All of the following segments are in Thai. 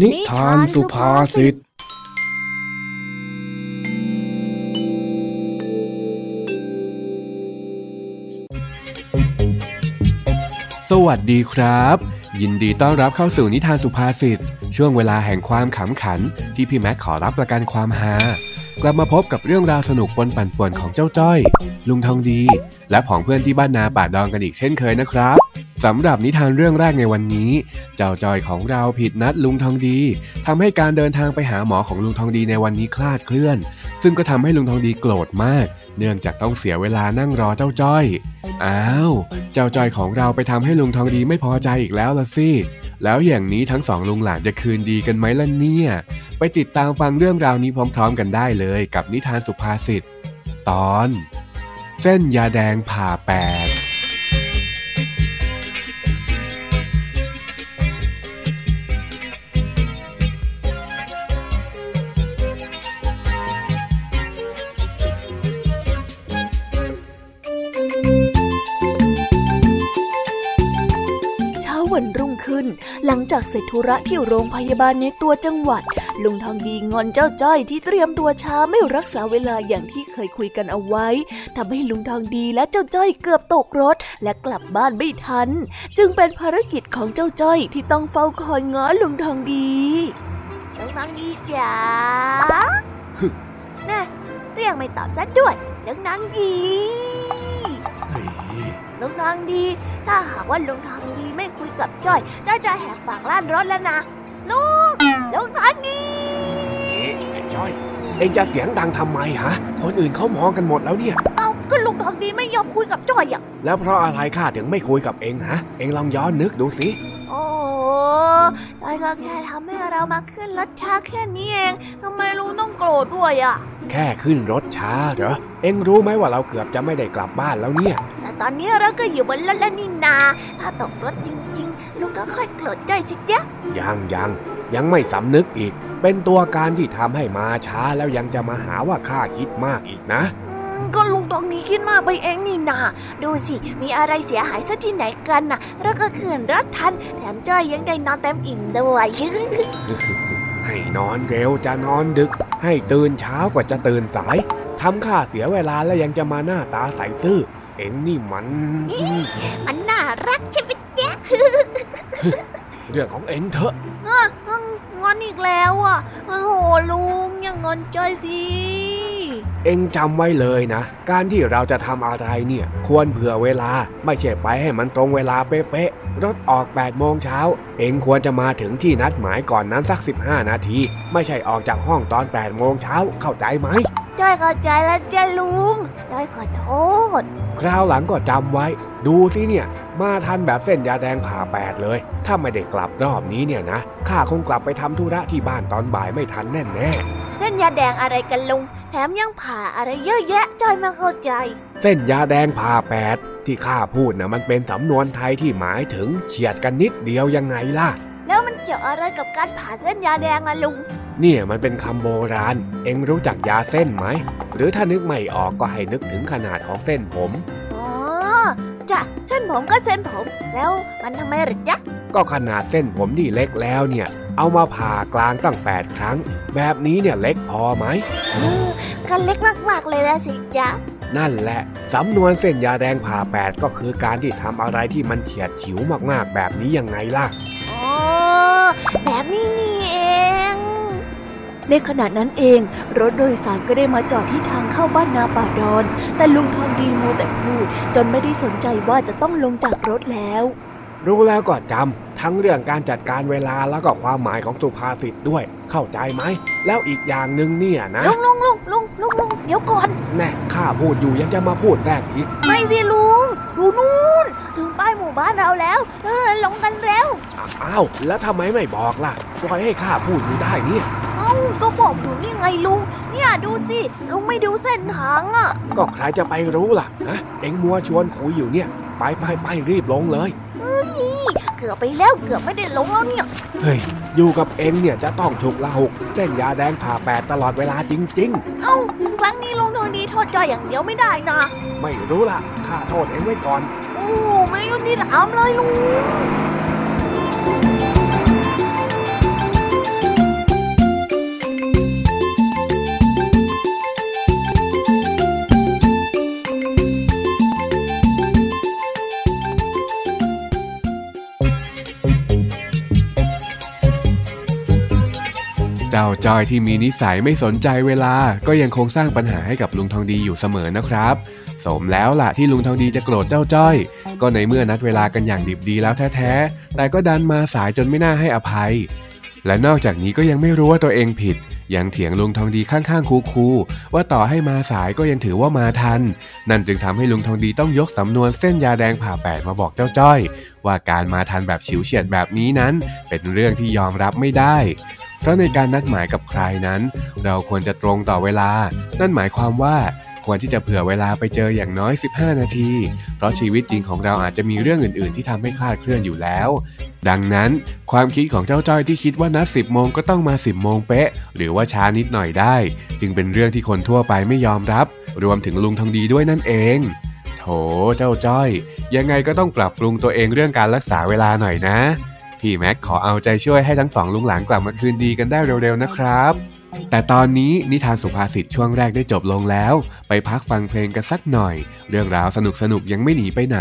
นิทานสุภาษิตสวัสดีครับยินดีต้อนรับเข้าสู่นิทานสุภาษิตช่วงเวลาแห่งความขำขันที่พี่แม็กขอรับประกันความฮากลับมาพบกับเรื่องราวสนุกปนปั่นป่วนของเจ้าจ้อยลุงทองดีและผองเพื่อนที่บ้านนาป่าดองกันอีกเช่นเคยนะครับสำหรับนิทานเรื่องแรกในวันนี้เจ้าจ้อยของเราผิดนัดลุงทองดีทำให้การเดินทางไปหาหมอของลุงทองดีในวันนี้คลาดเคลื่อนซึ่งก็ทำให้ลุงทองดีโกรธมากเนื่องจากต้องเสียเวลานั่งรอเจ้าจ้อยอ้าวเจ้าจ้อยของเราไปทำให้ลุงทองดีไม่พอใจอีกแล้วล่ะสิแล้วอย่างนี้ทั้งสองลุงหลานจะคืนดีกันไหมล่ะเนี่ยไปติดตามฟังเรื่องราวนี้พร้อมๆกันได้เลยกับนิทานสุภาษิตตอนเส้นยาแดงผ่าแปดวันรุ่งขึ้นหลังจากเสร็จธุระที่โรงพยาบาลในตัวจังหวัดลุงทองดีงอนเจ้าจ้อยที่เตรียมตัวช้าไม่รักษาเวลาอย่างที่เคยคุยกันเอาไว้ทำให้ลุงทองดีและเจ้าจ้อยเกือบตกรถและกลับบ้านไม่ทันจึงเป็นภารกิจของเจ้าจ้อยที่ต้องเฝ้าคอยง้อลุงทองดีลุงทองดีจ๋า น่ะเรียกไม่ตอบซะด้วยลุงทองดีลุงทองดีถ้าหากว่าลุงทองดีไม่คุยกับจ้อยจ้อยจะแหกปากลั่นรถแล้วนะลูกลุงทองดีจ้อยเอ็งจะเสียงดังทำไมฮะคนอื่นเขามองกันหมดแล้วเนี่ยเอ้าก็ลุงทองดีไม่ยอมคุยกับจ้อยอะแล้วเพราะอะไรข้าถึงไม่คุยกับเอ็งฮะเอ็งลองย้อนนึกดูสิโอ้จ้อยก็แค่ทำให้เรามาขึ้นรถช้าแค่นี้เองทำไมลุงต้องโกรธด้วยอะแค่ขึ้นรถช้าเหรอเอ็งรู้ไหมว่าเราเกือบจะไม่ได้กลับบ้านแล้วเนี่ยแต่ตอนนี้เราก็อยู่บนรถแล้วนี่นาถ้าตกรถจริงๆลุงก็ค่อยโกรธได้สิจ๊ะยังไม่สำนึกอีกเป็นตัวการที่ทำให้มาช้าแล้วยังจะมาหาว่าข้าคิดมากอีกนะก็ลุงตรงนี้คิดมากไปเองนี่นาดูสิมีอะไรเสียหายซะที่ไหนกันน่ะแล้วก็ขึ้นรถทันแถมจ้อยยังได้นอนเต็มอิ่มด้วย ให้นอนเร็วจะนอนดึกให้ตื่นเช้ากว่าจะตื่นสายทำข้าเสียเวลาแล้วยังจะมาหน้าตาใสซื่อเอ็งนี่มันน่ารักใช่ไหมจ๊ะ เรื่องของเอ็งเถอะงอนอีกแล้วอ่ะโอ้โหลุงอย่างงอนจ้อยสิเอ็งจำไว้เลยนะการที่เราจะทำอะไรเนี่ยควรเผื่อเวลาไม่ใช่ไปให้มันตรงเวลาเป๊ะๆรถออก 8 โมงเช้าเอ็งควรจะมาถึงที่นัดหมายก่อนนั้นสัก15นาทีไม่ใช่ออกจากห้องตอน 8 โมงเช้าเข้าใจไหมจ้อยเข้าใจแล้วจ้ะลุงจ้อยขอโทษคราวหลังก็จำไว้ดูสิเนี่ยมาทันแบบเส้นยาแดงผ่าแปดเลยถ้าไม่ได้กลับรอบนี้เนี่ยนะข้าคงกลับไปทำธุระที่บ้านตอนบ่ายไม่ทันแน่ๆเส้นยาแดงอะไรกันลุงแถมยังผ่าอะไรเยอะแยะจ้อยไม่เข้าใจเส้นยาแดงผ่าแปดที่ข้าพูดนะมันเป็นสำนวนไทยที่หมายถึงเฉียดกันนิดเดียวยังไงล่ะแล้วมันเกี่ยวอะไรกับการผ่าเส้นยาแดงล่ะลุงเนี่ยมันเป็นคำโบราณเอ็งรู้จักยาเส้นไหมหรือถ้านึกไม่ออกก็ให้นึกถึงขนาดของเส้นผมอ๋อจ้ะเส้นผมก็เส้นผมแล้วมันทำไมหรือจ๊ะก็ขนาดเส้นผมที่เล็กแล้วเนี่ยเอามาผ่ากลางตั้ง8ครั้งแบบนี้เนี่ยเล็กพอไหมก็เล็กมากๆเลยละสิจ๊ะนั่นแหละสำนวนเส้นยาแดงผ่าแปดก็คือการที่ทำอะไรที่มันเฉียดฉิวมากๆแบบนี้ยังไงล่ะอ๋อแบบนี้นี่เองในขณะนั้นเองรถโดยสารก็ได้มาจอดที่ทางเข้าบ้านนาป่าดอนแต่ลุงทองดีมัวแต่พูดจนไม่ได้สนใจว่าจะต้องลงจากรถแล้วรู้แล้วก็จำทั้งเรื่องการจัดการเวลาแล้วก็ความหมายของสุภาษิตด้วยเข้าใจไหมแล้วอีกอย่างนึงเนี่ยนะลุงเดี๋ยวก่อนแน่ข้าพูดอยู่ยังจะมาพูดแทรกอีกไม่สิลุงดูนู่นถึงป้ายหมู่บ้านเราแล้วลงกันเร็วอ้าวแล้วทำไมไม่บอกล่ะปล่อยให้ข้าพูดอยู่ได้เนี่ยก็บอกอยู่นี่ไงลุงเนี่ยดูสิลุงไม่ดูเส้นทางอ่ะก็ใครจะไปรู้ล่ะนะเอ็งมัวชวนคุยอยู่เนี่ยไปรีบลงเลยเกือบไปแล้วเกือบไม่ได้ลงแล้วเนี่ยเฮ้ยอยู่กับเอ็งเนี่ยจะต้องถูกละหุกเส้นยาแดงผ่าแปดตลอดเวลาจริงๆเอ้าครั้งนี้ลุงโทนี่โทษจ้อยอย่างเดียวไม่ได้นะไม่รู้ล่ะข้าโทษเอ็งไว้ก่อน อ้ไม่ยุติธรรมเลยลุงเจ้าจอยที่มีนิสัยไม่สนใจเวลาก็ยังคงสร้างปัญหาให้กับลุงทองดีอยู่เสมอนะครับสมแล้วล่ะที่ลุงทองดีจะโกรธเจ้าจ้อยก็ในเมื่อนัดเวลากันอย่างดิบดีแล้วแท้ๆแต่ก็ดันมาสายจนไม่น่าให้อภัยและนอกจากนี้ก็ยังไม่รู้ว่าตัวเองผิดยังเถียงลุงทองดีข้างๆคู่ๆว่าต่อให้มาสายก็ยังถือว่ามาทันนั่นจึงทำให้ลุงทองดีต้องยกสำนวนเส้นยาแดงผ่าแปดมาบอกเจ้าจ้อยว่าการมาทันแบบฉิวเฉียดแบบนี้นั้นเป็นเรื่องที่ยอมรับไม่ได้เพราะในการนัดหมายกับใครนั้นเราควรจะตรงต่อเวลานั่นหมายความว่าควรที่จะเผื่อเวลาไปเจออย่างน้อย15นาทีเพราะชีวิตจริงของเราอาจจะมีเรื่องอื่นๆที่ทำให้คลาดเคลื่อนอยู่แล้วดังนั้นความคิดของเจ้าจ้อยที่คิดว่านัด 10 โมงก็ต้องมา 10 โมงเป๊ะหรือว่าช้านิดหน่อยได้จึงเป็นเรื่องที่คนทั่วไปไม่ยอมรับรวมถึงลุงทองดีด้วยนั่นเองโถเจ้าจ้อยยังไงก็ต้องปรับปรุงตัวเองเรื่องการรักษาเวลาหน่อยนะพี่แม็กขอเอาใจช่วยให้ทั้งสองลุงหลานกลับมาคืนดีกันได้เร็วๆนะครับแต่ตอนนี้นิทานสุภาษิตช่วงแรกได้จบลงแล้วไปพักฟังเพลงกันสักหน่อยเรื่องราวสนุกๆยังไม่หนีไปไหน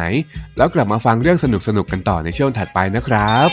แล้วกลับมาฟังเรื่องสนุกๆกันต่อในช่วงถัดไปนะครับ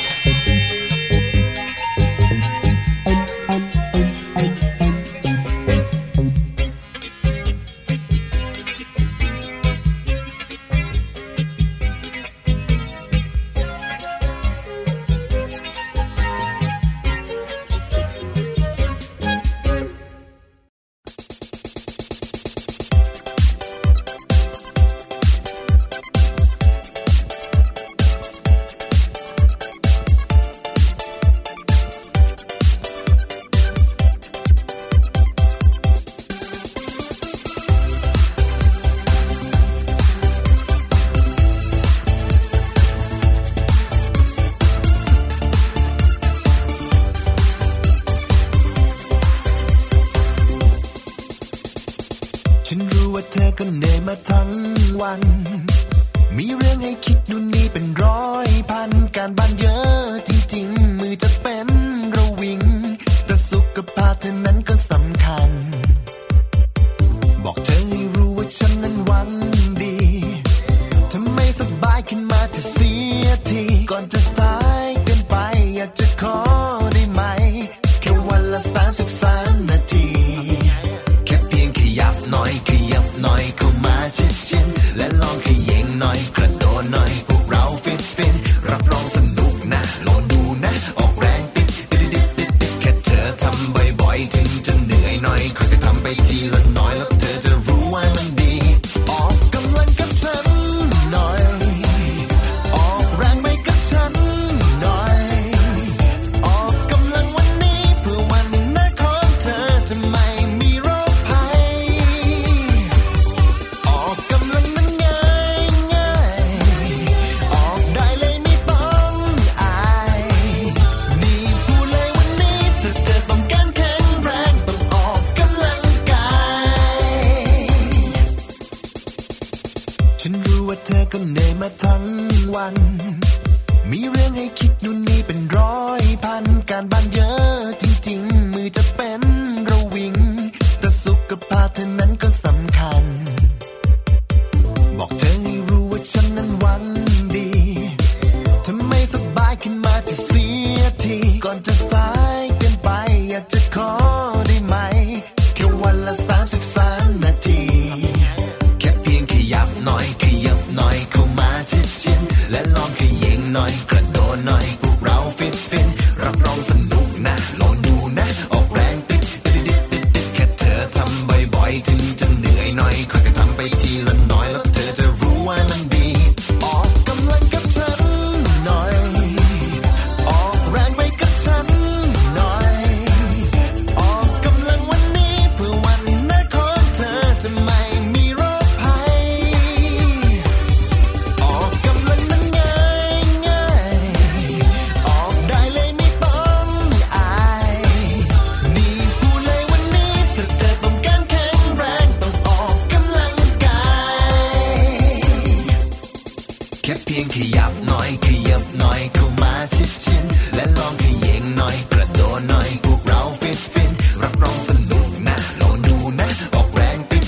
หน่อยขยับหน่อยเข้ามาชิดและลองขยิงหน่อยกระโดดหน่อยพวกเราฟินรับรองสนุกนะลองดูนะออกแรงติ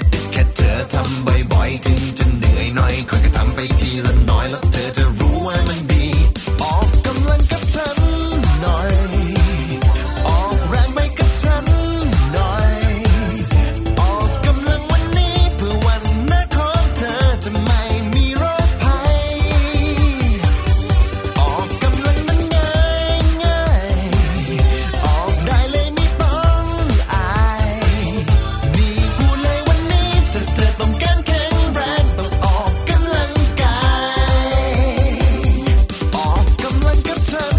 ดแค่เธอทำบ่อยๆถึงจะเหนื่อยหน่อยค่อยก็ทำไปทีละน้อยแล้วเธอจะรู้ว่ามันดีออกกำลังกับฉันหน่อยออกแรงไปกับฉันหน่อยออกกำลังวันนี้เพื่อวันหน้าของเธอจะไม่มีโรคภัยออกกำลังมันง่ายออกได้เลยไม่ต้องอายมีผู้เลยวันนี้ถ้าเธอต้องการแข็งแรงต้องออกกำลังกายออกกำลังกับฉัน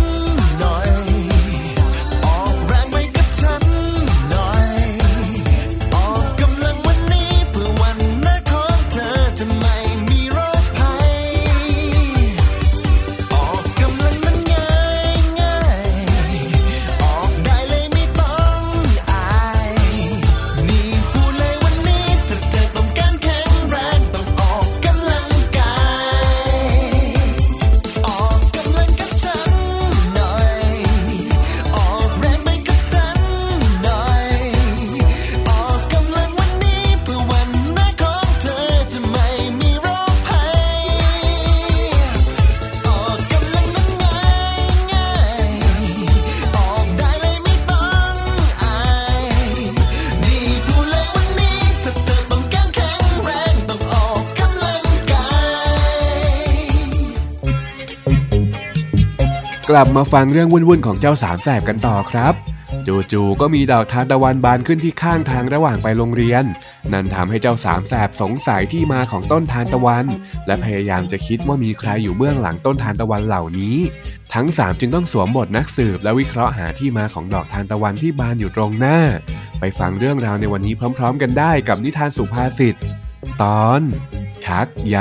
หน่อยออกแรงไปกับฉันหน่อยออกกำลังวันนี้เพื่อวันหน้าของเธอจะไม่มีโรคภัยออกกำลังมันง่ายออกได้เลยไม่ต้องอายมีผู้เลยวันนี้ถ้าเธอต้องการแข็งแรงต้องออกกำลังกายออกกำลังกับฉันหน่อยออกแรงไปกับฉันหน่อยออกกำลังวันนี้เพื่อวันหน้าของเธอจะไม่มีโรคภัย ออกกำลังนั้นง่ายออกได้เลยไม่ต้องอายนี่ผู้เลยวันนี้ถ้าเธอต้องการแข็งแรงต้องออกกำลังกาย กลับมาฟังเรื่องวุ่นๆของเจ้าสามแสบกันต่อครับ จู่ๆก็มีดาวทานตะวันบานขึ้นที่ข้างทางระหว่างไปโรงเรียน นั่นทำให้เจ้าสามแสบสงสัยที่มาของต้นทานตะวัน และพยายามจะคิดว่ามีใครอยู่เบื้องหลังต้นทานตะวันเหล่านี้ ทั้งสามจึงต้องสวมบทนักสืบและวิเคราะห์หาที่มาของดอกทานตะวันที่บานอยู่ตรงหน้า ไปฟังเรื่องราวในวันนี้พร้อมๆกันได้กับนิทานสุภาษิตตอนชักใย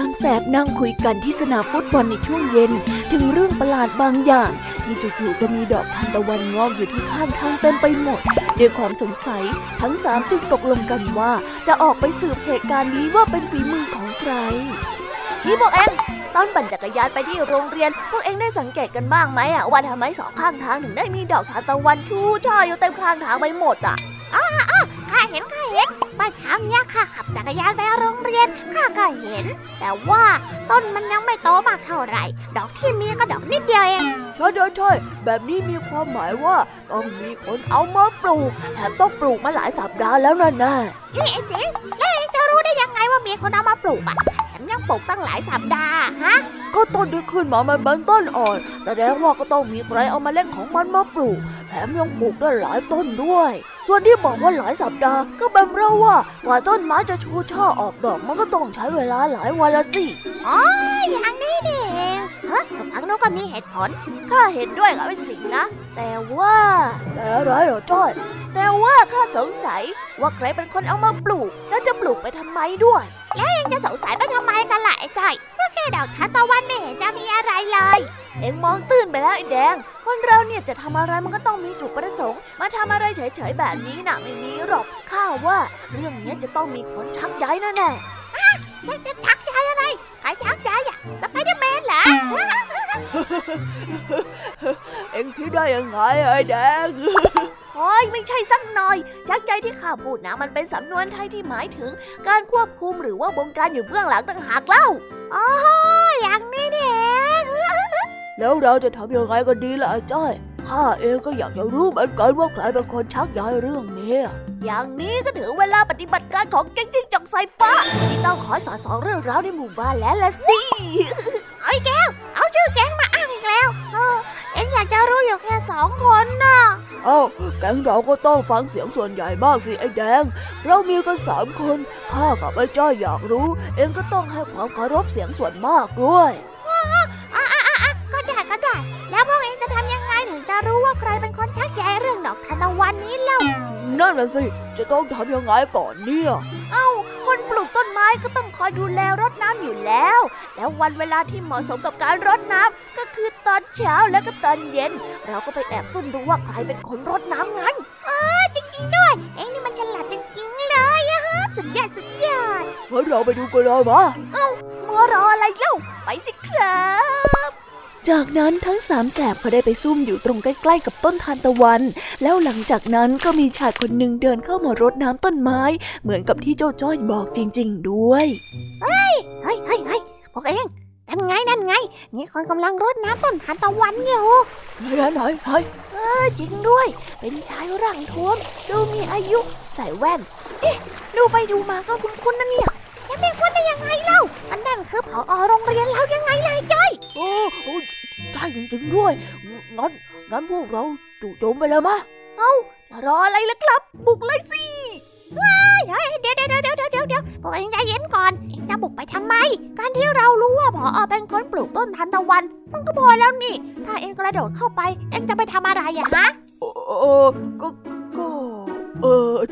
สามแสบนั่งคุยกันที่สนามฟุตบอลในช่วงเย็นถึงเรื่องประหลาดบางอย่างที่จู่ๆก็มีดอกทานตะวันงอกอยู่ที่ข้างทางเต็มไปหมดด้วยความสงสัยทั้งสามจึงตกลงกันว่าจะออกไปสืบเหตุการณ์นี้ว่าเป็นฝีมือของใครนี่พวกเองตอนปั่นจักรยานไปที่โรงเรียนพวกเองได้สังเกตกันบ้างไหมอ่ะว่าทำไมสองข้างทางถึงได้มีดอกทานตะวันชูช่ออยู่เต็มข้างทางไปหมดอ่ะข้าเห็นว่าเช้าเนี้ยข้าขับจักรยานไปโรงเรียนข้าก็เห็นแต่ว่าต้นมันยังไม่โตมากเท่าไหร่ดอกที่มีก็ดอกนิดเดียวเองใช่แบบนี้มีความหมายว่าต้องมีคนเอามาปลูกแถมต้องปลูกมาหลายสัปดาห์แล้วนั่นน่ะเฮ้ยไอ้สิงห์แล้วเองจะรู้ได้ยังไงว่ามีคนเอามาปลูกอ่ะแถมยังปลูกตั้งหลายสัปดาห์ฮะก็ต้นที่ขึ้นมามันเป็นต้นอ่อนแสดงว่าก็ต้องมีใครเอาเมล็ดของมันมาปลูกแถมยังปลูกได้หลายต้นด้วยส่วนที่บอกว่าหลายสัปดาห์ก็เป็นเพราะว่าต้นไม้จะชูช่อออกดอกมันก็ต้องใช้เวลาหลายวันละสิอ๋ออย่างนี้นี่เองฟังแล้วก็มีเหตุผลข้าเห็นด้วยกับไอ้สิงห์นะแต่อะไรเหรอจ้อยแต่ว่าข้าสงสัยว่าใครเป็นคนเอามาปลูกแล้วจะปลูกไปทำไมด้วยแล้วยังจะสงสัยไปทำไมกันล่ะไอ้จ้อยก็แค่ดอกทานตะวันไม่เห็นจะมีอะไรเลยเอ็งมองตื่นไปแล้วไอ้แดงคนเราเนี่ยจะทำอะไรมันก็ต้องมีจุดประสงค์มาทำอะไรเฉยๆแบบนี้น่ะไม่มีหรอกข้าว่าเรื่องนี้จะต้องมีคนชักใยแน่ๆจะชักใยอะไรใครชักใยอ่ะสไปเดอร์แมนเหรอ เอ็งคิดได้ยังไงไอ้แดง โอ้ยไม่ใช่สักหน่อยชักใยที่ข้าพูดนะมันเป็นสำนวนไทยที่หมายถึงการควบคุมหรือว่าบงการอยู่เบื้องหลังต่างหากเล่าอ๋ออย่างนี้เองแล้วเราจะทำยังไงกันดีล่ะจ้อยข้าเองก็อยากจะรู้เหมือนกันว่าใครเป็นคนชักใยเรื่องนี้อย่างนี้ก็ถึงเวลาปฏิบัติการของแก๊งจิ้งจกสายฟ้าที่ต้องขอสอนสองเรื่องราวในหมู่บ้านแล้วล่ะสิไอ้แก้วเอาชื่อแก๊งมาอ้างอีกแล้วเอ็งอยากจะรู้อยู่แค่สองคนน่ะแก๊งเราก็ต้องฟังเสียงส่วนใหญ่มากสิไอ้แดงเรามีกันสามคนข้ากับไอ้จ้อยอยากรู้เอ็งก็ต้องให้ความเคารพเสียงส่วนมากด้วยก็ได้แล้วพวกเอ็งจะทำยังไงถึงจะรู้ว่าใครเป็นคนชักใยเรื่องดอกทานตะวันนี้เล่า นั่นแหละสิจะต้องทำยังไงก่อนเนี่ยเอ้าคนปลูกต้นไม้ก็ต้องคอยดูแลรดน้ำอยู่แล้ว แล้ววันเวลาที่เหมาะสมกับการรดน้ำก็คือตอนเช้าและก็ตอนเย็นเราก็ไปแอบซุ่มดูว่าใครเป็นคนรดน้ำงั้นจริงๆด้วยเอ็งนี่มันฉลาดจริงๆเลยอะฮะสุดยอดงั้นเราไปดูกันเลยมาเอ้ามัวรออะไรเล่าไปสิครับจากนั้นทั้งสามแสบก็ได้ไปซุ่มอยู่ตรงใกล้ๆกับต้นทานตะวันแล้วหลังจากนั้นก็มีชายคนหนึ่งเดินเข้ามารดน้ำต้นไม้เหมือนกับที่เจ้าจ้อยบอกจริงๆด้วยเฮ้ยพวกเองนั่นไงมีคนกำลังรดน้ำต้นทานตะวันอยู่ไหนจริงด้วยเป็นชายร่างท้วมดูมีอายุใส่แว่นเอ๊ะดูไปดูมาก็คุ้นๆนะเนี่ยแล้วเป็นคนได้ยังไงเล่าอันนั้นคือผอ.โรงเรียนเรายังไงล่ะจ้อยโอ้ใช่จริงๆด้วยงั้นพวกเราจู่โจมไปเลยมะเอ้ารออะไรล่ะครับบุกเลยสิเดี๋ยวพวกเองใจเย็นก่อนเองจะบุกไปทำไมการที่เรารู้ว่าผอ.เป็นคนปลูกต้นทานตะวันมันก็พอแล้วนี่ถ้าเองกระโดดเข้าไปเองจะไปทำอะไรอะฮะก็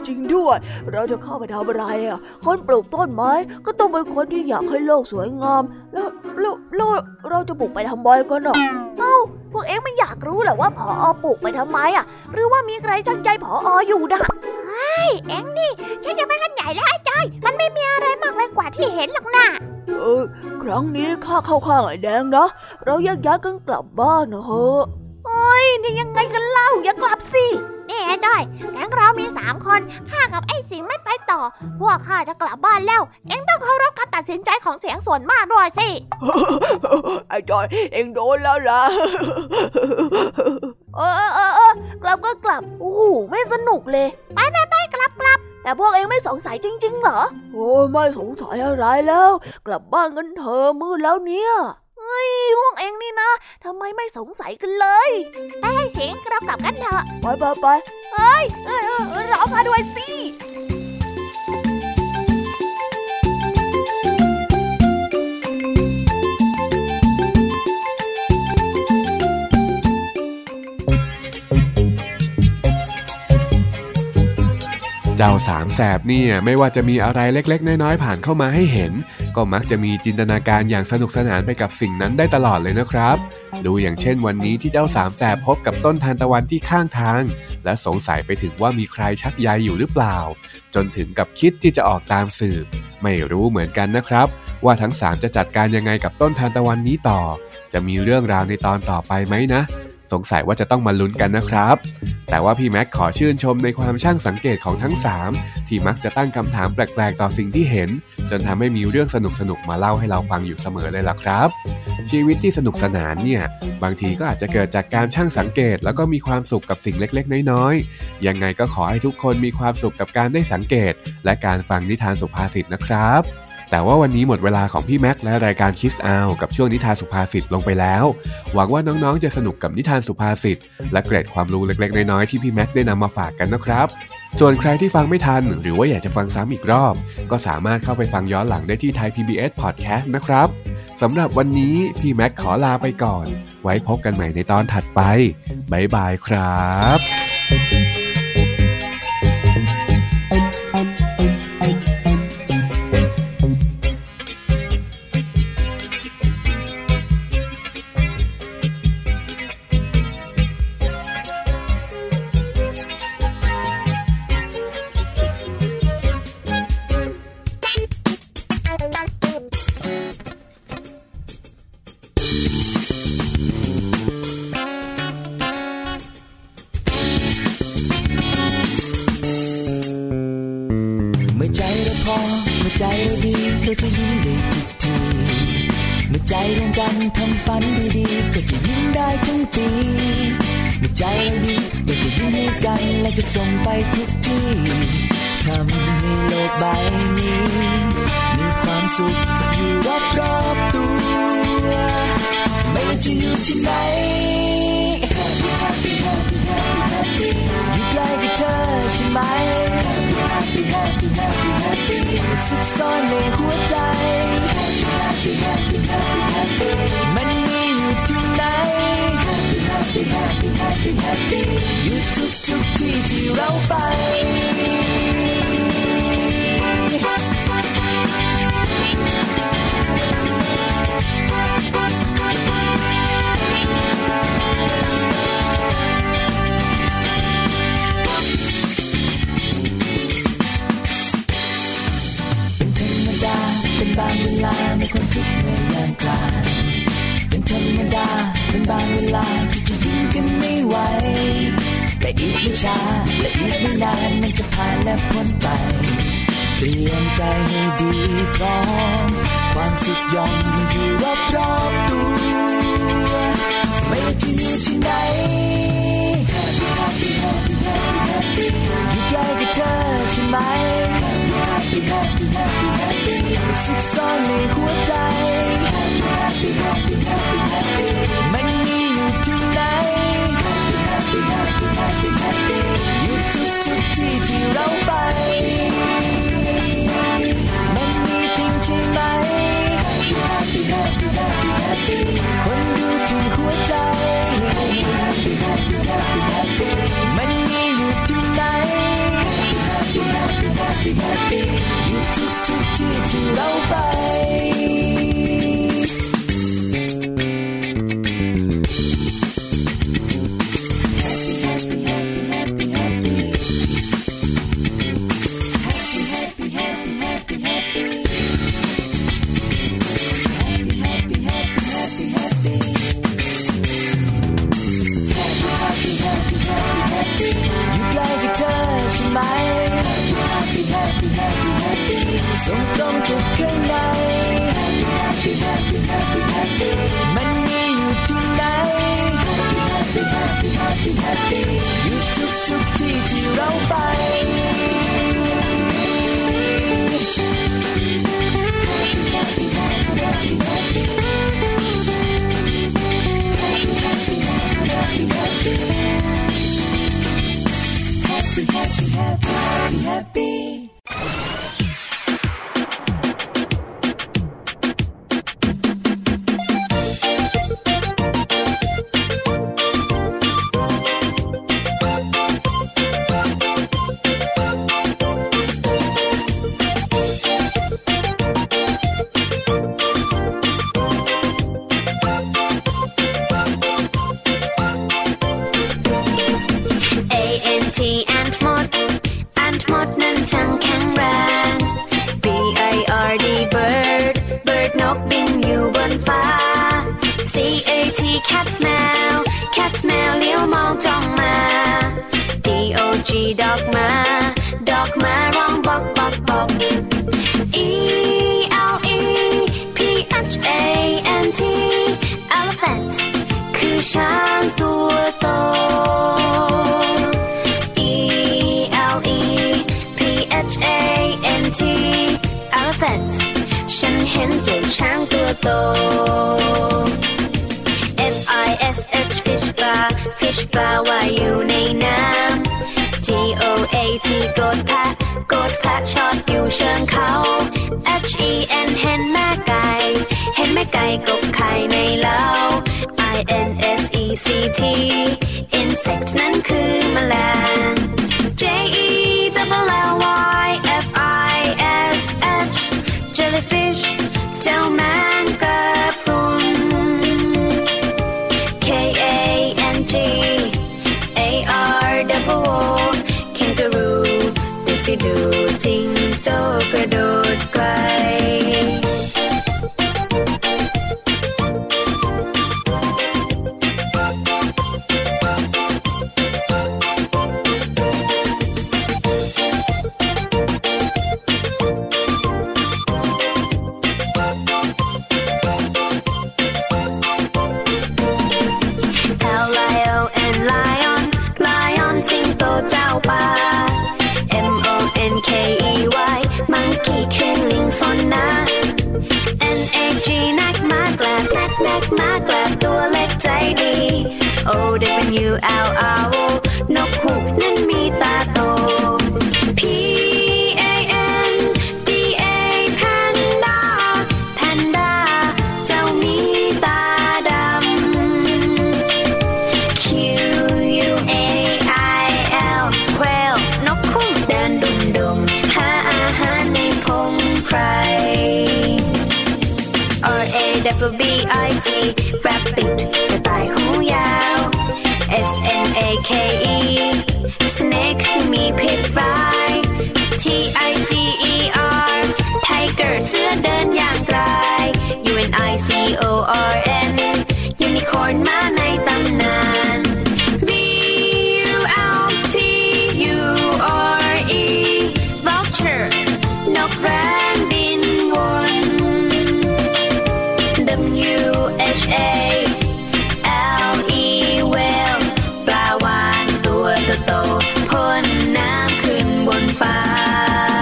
จริงด้วยเราจะเข้าไปทำอะไรอ่ะคนปลูกต้นไม้ก็ต้องเป็นคนที่อยากให้โลกสวยงามแล้วเราจะปลูกไปทำไมกันอ่ะพวกเอ็งไม่อยากรู้เหรอว่าผอ.ปลูกไปทำไมอ่ะหรือว่ามีใครจังใจผอ.อยู่นะเอ็งนี่ฉันจะไปกันใหญ่แล้วไอ้จ้อยมันไม่มีอะไรมากไปกว่าที่เห็นหรอกนะครั้งนี้ข้าเข้าข้างไอ้แดงนะเราแยกย้ายกันกลับบ้านนะเฮ้ยโอ้ยนี่ยังไงกันเล่าอย่ากลับสินี่ไอ้จ้อยแก๊งเรามี3คนข้ากับไอ้สิงห์ไม่ไปต่อพวกข้าจะกลับบ้านแล้วเอ็งต้องเคารพการตัดสินใจของเสียงส่วนมากด้วยสิไอ้จ้อยเอ็งโดนแล้วล่ะกลับก็กลับโอ้โหไม่สนุกเลยไปกลับแต่พวกเอ็งไม่สงสัยจริงๆเหรอโอ้ไม่สงสัยอะไรแล้วกลับบ้านกันเถอะมืดแล้วเนี่ยพวกเอ็งนี่นะทำไมไม่สงสัยกันเลยไปให้เสียงเรากลับกันเถอะไปเฮ้ยรอข้าด้วยสิเจ้าสามแสบเนี่ยไม่ว่าจะมีอะไรเล็กๆน้อยๆผ่านเข้ามาให้เห็นก็มักจะมีจินตนาการอย่างสนุกสนานไปกับสิ่งนั้นได้ตลอดเลยนะครับดูอย่างเช่นวันนี้ที่เจ้าสามแสบพบกับต้นทานตะวันที่ข้างทางและสงสัยไปถึงว่ามีใครชักใยอยู่หรือเปล่าจนถึงกับคิดที่จะออกตามสืบไม่รู้เหมือนกันนะครับว่าทั้งสามจะจัดการยังไงกับต้นทานตะวันนี้ต่อจะมีเรื่องราวในตอนต่อไปไหมนะสงสัยว่าจะต้องมาลุ้นกันนะครับแต่ว่าพี่แม็กขอชื่นชมในความช่างสังเกตของทั้ง3ที่มักจะตั้งคำถามแปลกๆต่อสิ่งที่เห็นจนทำให้มีเรื่องสนุกๆมาเล่าให้เราฟังอยู่เสมอเลยล่ะครับชีวิตที่สนุกสนานเนี่ยบางทีก็อาจจะเกิดจากการช่างสังเกตแล้วก็มีความสุขกับสิ่งเล็กๆน้อยๆยังไงก็ขอให้ทุกคนมีความสุขกับการได้สังเกตและการฟังนิทานสุภาษิตนะครับแต่ว่าวันนี้หมดเวลาของพี่แม็กและรายการคิสอาวกับช่วงนิทานสุภาษิตลงไปแล้วหวังว่าน้องๆจะสนุกกับนิทานสุภาษิตและเกร็ดความรู้เล็กๆน้อยๆที่พี่แม็กได้นำมาฝากกันนะครับส่วนใครที่ฟังไม่ทันหรือว่าอยากจะฟังซ้ำอีกรอบก็สามารถเข้าไปฟังย้อนหลังได้ที่ Thai PBS Podcast นะครับสำหรับวันนี้พี่แม็กขอลาไปก่อนไว้พบกันใหม่ในตอนถัดไปบ๊ายบายครับสุขซ่อนในหัวใจ Happy Happy Happy Happy มันมีอยู่ที่ไหน Happy Happy Happy happy happy อยู่ทุกที่ที่เราไปเป็นบางเวลาไม่ควรทุกข์ในยามกลางเป็นธรรมดาเป็นบางเวลาที่จะยิ้มกันไม่ไหวและอีกไม่ช้าและอีกไม่นานมันจะผ่านและพ้นไปเตรียมใจให้ดีพร้อมความสุขย่อมอยู่รอบตัวไม่ว่าจะอยู่ที่ไหน Happy Happy Happy Happy Happy อยู่ใกล้กับเธอใช่ไหม Happy Happy Happy Happy สุขซ่อนในหัวใจ Happy Happy Happy Happy มันมีอยู่ที่ไหน Happy Happy Happy Happy อยู่ทุกที่ที่เราไปมันมีจริงใช่ไหม Happy Happy Happy Happy คนดูที่หัวใจ Happy Happy Happy Happy มันมีอยู่ที่ไหน Happy Happy Happy Happy อยู่ทุกที่ที่เราไปส่งตรงจากข้างใน Happy Happy Happy Happy มันมีอยู่ที่ไหน Happy Happy Happy Happy อยู่ทุกที่ที่เราไป rabbit rabbit กระต่ายหูยาว snake snake มีพิษร้าย tiger tiger เสือเดินอย่างไร unicorn unicorn มาในตำนาน vulture vulture นกแร้นบินวน whale whale ปลาวาฬตัวโตๆพ่นน้ำขึ้นบนฟ้าป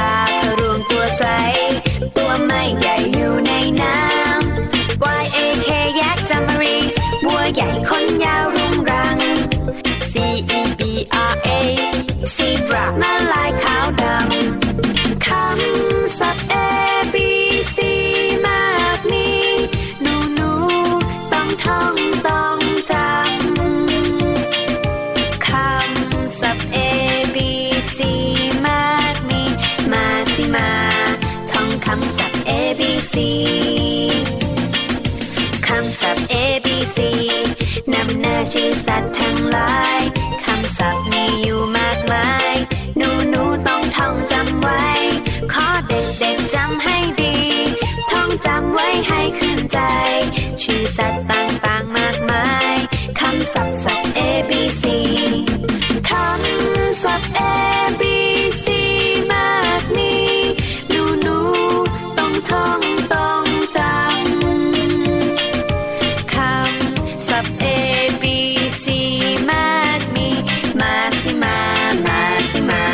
ลาพรูนตัวใสตัวไม่ใหญ่อยู่ในน้ำ YAK ยักษ์จามรีบัวใหญ่ขนยาวรุงรัง CEBRA zebra ม้าลายขาวดำคำศัพท์ ABC มากมีหนูๆต้องท่องต้องจำคำศัพท์ ABCมาท่องคำศัพท์ ABC คำศัพท์ ABC นำหน้าชื่อสัตว์ทั้งหลายคำศัพท์มีอยู่มากมายหนูต้องท่องจำไว้ขอเด็กๆจำให้ดีท่องจำไว้ให้ขึ้นใจชื่อสัตว์ต่างๆมากมายคำศัพท์ABC คำศัพท์ ABC มากมีต้องจำคำศัพท์ ABC มากมีมาสิมา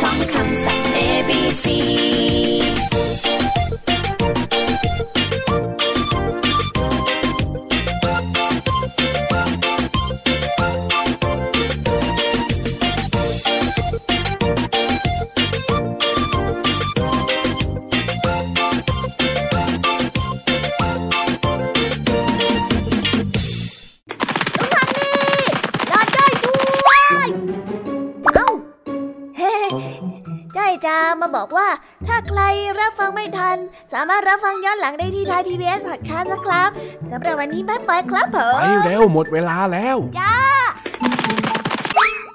ท่องคำศัพท์ ABCสามารถรับฟังย้อนหลังได้ที่ไทย PBS Podcast นะครับสำหรับวันนี้บ๊ายบายครับผมไปเร็วหมดเวลาแล้วจ้า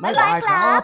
บ๊ายบายครับ